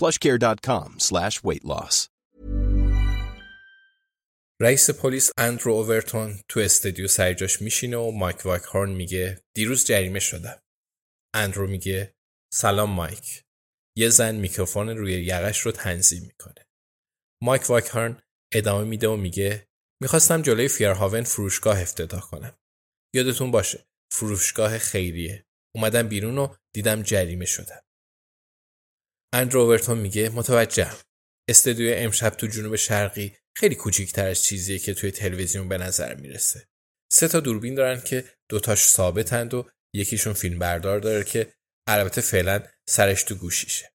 PlushCare.com/weight loss. رئیس پلیس اندرو اورتون تو استودیو سرجاش میشینه و مایک واکهورن میگه دیروز جریمه شدم. اندرو میگه سلام مایک. یه زن میکروفون روی یقش رو تنظیم میکنه. مایک واکهورن ادامه میده و میگه میخواستم جلوی فیرهاون فروشگاه افتتاح کنم. یادتون باشه فروشگاه خیریه. اومدم بیرون و دیدم جریمه شدم. اندرو اورتون میگه متوجهم. استودیو امشب تو جنوب شرقی خیلی کوچیک‌تر از چیزیه که توی تلویزیون به نظر میرسه. 3 دوربین دارن که 2 ثابتند و یکیشون فیلمبردار داره که البته فعلا سرش تو گوشیشه.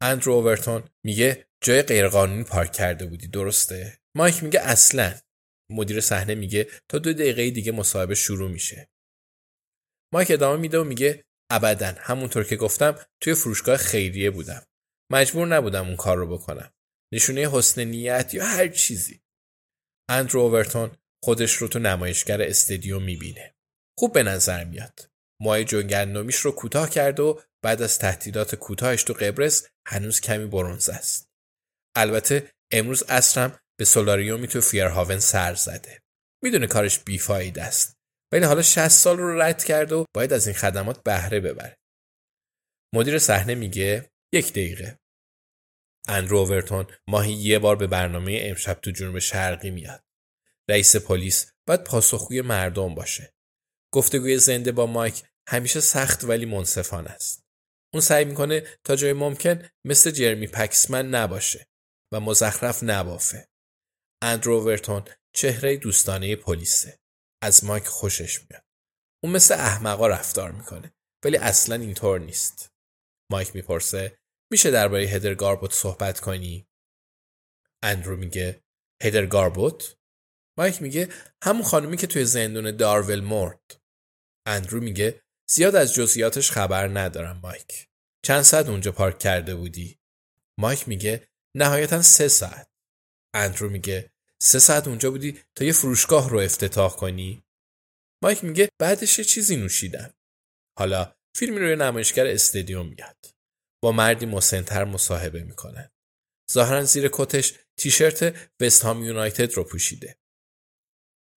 اندرو اورتون میگه جای غیرقانونی پارک کرده بودی درسته؟ مایک میگه اصلا. مدیر صحنه میگه تا 2 دقیقه دیگه مصاحبه شروع میشه. مایک ادامه میده و میگه ابداً همونطور که گفتم توی فروشگاه خیریه بودم. مجبور نبودم اون کار رو بکنم. نشونه حسن نیت یا هر چیزی. اندرو اورتون خودش رو تو نمایشگر استودیو میبینه. خوب به نظر میاد. موهای جنگل‌نومیش رو کوتاه کرد و بعد از تهدیدات کوتاهش تو قبرس هنوز کمی برنز است. البته امروز عصرم به سولاریومی تو فیرهاون سر زده. میدونه کارش بیفاید است. ولی حالا 60 سال رو رد کرد و باید از این خدمات بهره ببره. مدیر صحنه میگه 1 دقیقه. اندرو اورتون ماهی 1 بار به برنامه امشب تو جنوب شرقی میاد. رئیس پلیس باید پاسخگوی مردم باشه. گفتگوی زنده با مایک همیشه سخت ولی منصفانه است. اون سعی میکنه تا جای ممکن مثل جرمی پکسمن نباشه و مزخرف نبافه. اندرو اورتون چهره دوستانه پلیسه. از مایک خوشش میاد. اون مثل احمقا رفتار میکنه ولی اصلا اینطور نیست. مایک میپرسه میشه درباره هدر گاربوت صحبت کنی؟ اندرو میگه هدر گاربوت؟ مایک میگه همون خانومی که توی زندون دارول مرد. اندرو میگه زیاد از جزئیاتش خبر ندارم مایک. چند ساعت اونجا پارک کرده بودی؟ مایک میگه نهایتاً 3 ساعت. اندرو میگه 3 ساعت اونجا بودی تا یه فروشگاه رو افتتاح کنی؟ مایک میگه بعدش یه چیزی نوشیدم. حالا فیلمی روی نمایشگر استادیوم میاد. با مردی مسن‌تر مصاحبه میکنه. ظاهراً زیر کتش تیشرت وست هام یونایتد رو پوشیده.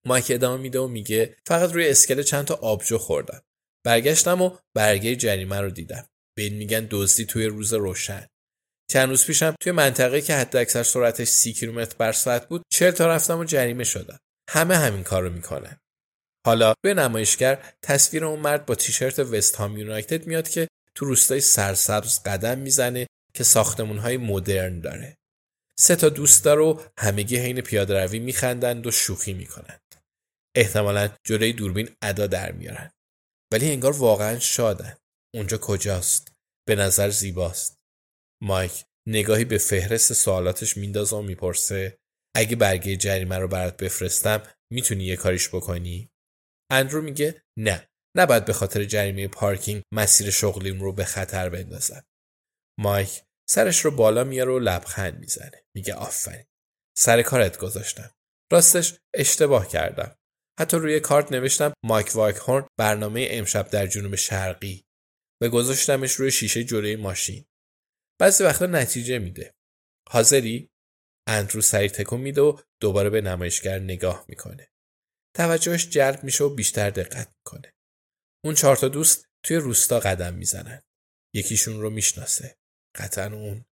مایک ادامه میده و میگه فقط روی اسکله چند تا آبجو خوردم. برگشتم و برگه جریمه رو دیدم. به این میگن دزدی توی روز روشن. چند روز پیشم توی منطقه که حد اکثر سرعتش 30 کیلومتر بر ساعت بود 40 تا رفتم و جریمه شدم. همه همین کار رو میکنن. حالا به نمایشگر تصویر اون مرد با تیشرت وست هام یونایتد میاد که تو روستای سرسبز قدم میزنه که ساختمونهای مدرن داره. 3 دوست داره و همگی حین پیاده روی میخندند و شوخی میکنند. احتمالاً جلوی دوربین ادا در میارن. ولی انگار واقعاً شادن. اونجا کجاست؟ به نظر زیباست. مایک نگاهی به فهرست سوالاتش میندازه و میپرسه اگه برگه جریمه رو برات بفرستم میتونی یه کاریش بکنی؟ اندرو میگه نه، نباید به خاطر جریمه پارکینگ مسیر شغلیم رو به خطر بندازم. مایک سرش رو بالا میاره و لبخند میزنه. میگه آفرین. سر کارت گذاشتم. راستش اشتباه کردم. حتی روی کارت نوشتم مایک واکهورن برنامه امشب در جنوب شرقی و گذاشتمش روی شیشه جلوی ماشین. بعضی وقتا نتیجه میده. حاضری؟ اندرو سریع تکون میده و دوباره به نمایشگر نگاه میکنه. توجهش جلب میشه و بیشتر دقت میکنه. اون 4 تا دوست توی روستا قدم میزنن. یکیشون رو میشناسه. قطعاً اون.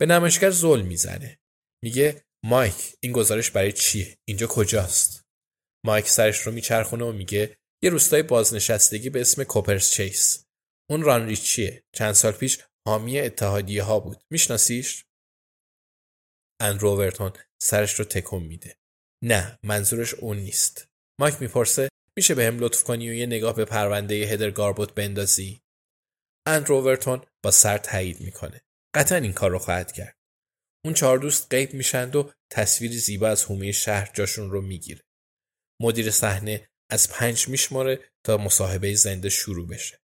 به نمایشگر زل میزنه. میگه مایک این گزارش برای چیه؟ اینجا کجاست؟ مایک سرش رو میچرخونه و میگه یه روستای بازنشستگی به اسم کوپرز چیس. اون رانریچیه. چند سال پیش حامی اتحادیه ها بود. میشناسیش؟ اندرو اورتون سرش رو تکون میده. نه، منظورش اون نیست. مایک میپرسه میشه بهم لطف کنی و یه نگاه به پرونده هدر گاربوت بندازی؟ اندرو اورتون با سر تایید میکنه. قطعاً این کار رو خواهد کرد. اون 4 دوست غیب میشند و تصویری زیبا از حومه شهر جاشون رو میگیره. مدیر صحنه از 5 میشماره تا مصاحبه زنده شروع بشه.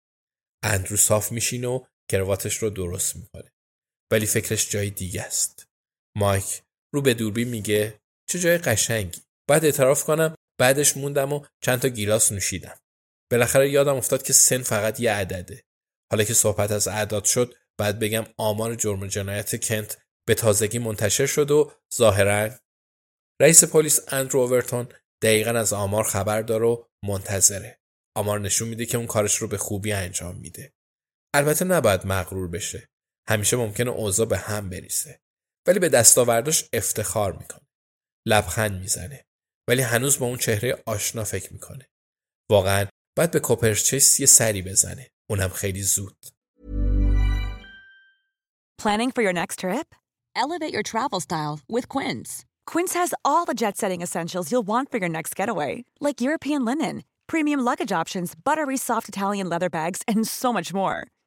اندرو صاف میشینه و کراواتش رو درست میکنه. ولی فکرش جای دیگه است. مایک رو به دوربین میگه چه جای قشنگی. بعد اعتراف کنم بعدش موندم و چند تا گیلاس نوشیدم. بالاخره یادم افتاد که سن فقط یه عدده. حالا که صحبت از اعداد شد، بعد بگم آمار جرم و جنایت کنت به تازگی منتشر شد و ظاهراً رئیس پلیس اندرو اورتون دقیقاً از آمار خبر داره و منتظره. آمار نشون میده که اون کارش رو به خوبی انجام میده. البته نباید مغرور بشه. همیشه ممکنه اوضاع به هم بریزه. ولی به دستاوردش افتخار میکنه. لبخند میزنه. ولی هنوز با اون چهره آشنا فکر میکنه. واقعاً باید به کوپرز چیس یه سری بزنه. اونم خیلی زود. Planning for your next trip? Elevate your travel style with Quince. Quince has all the jet-setting essentials you'll want for your next getaway, like European linen, premium luggage options, buttery soft Italian leather bags, and so much more.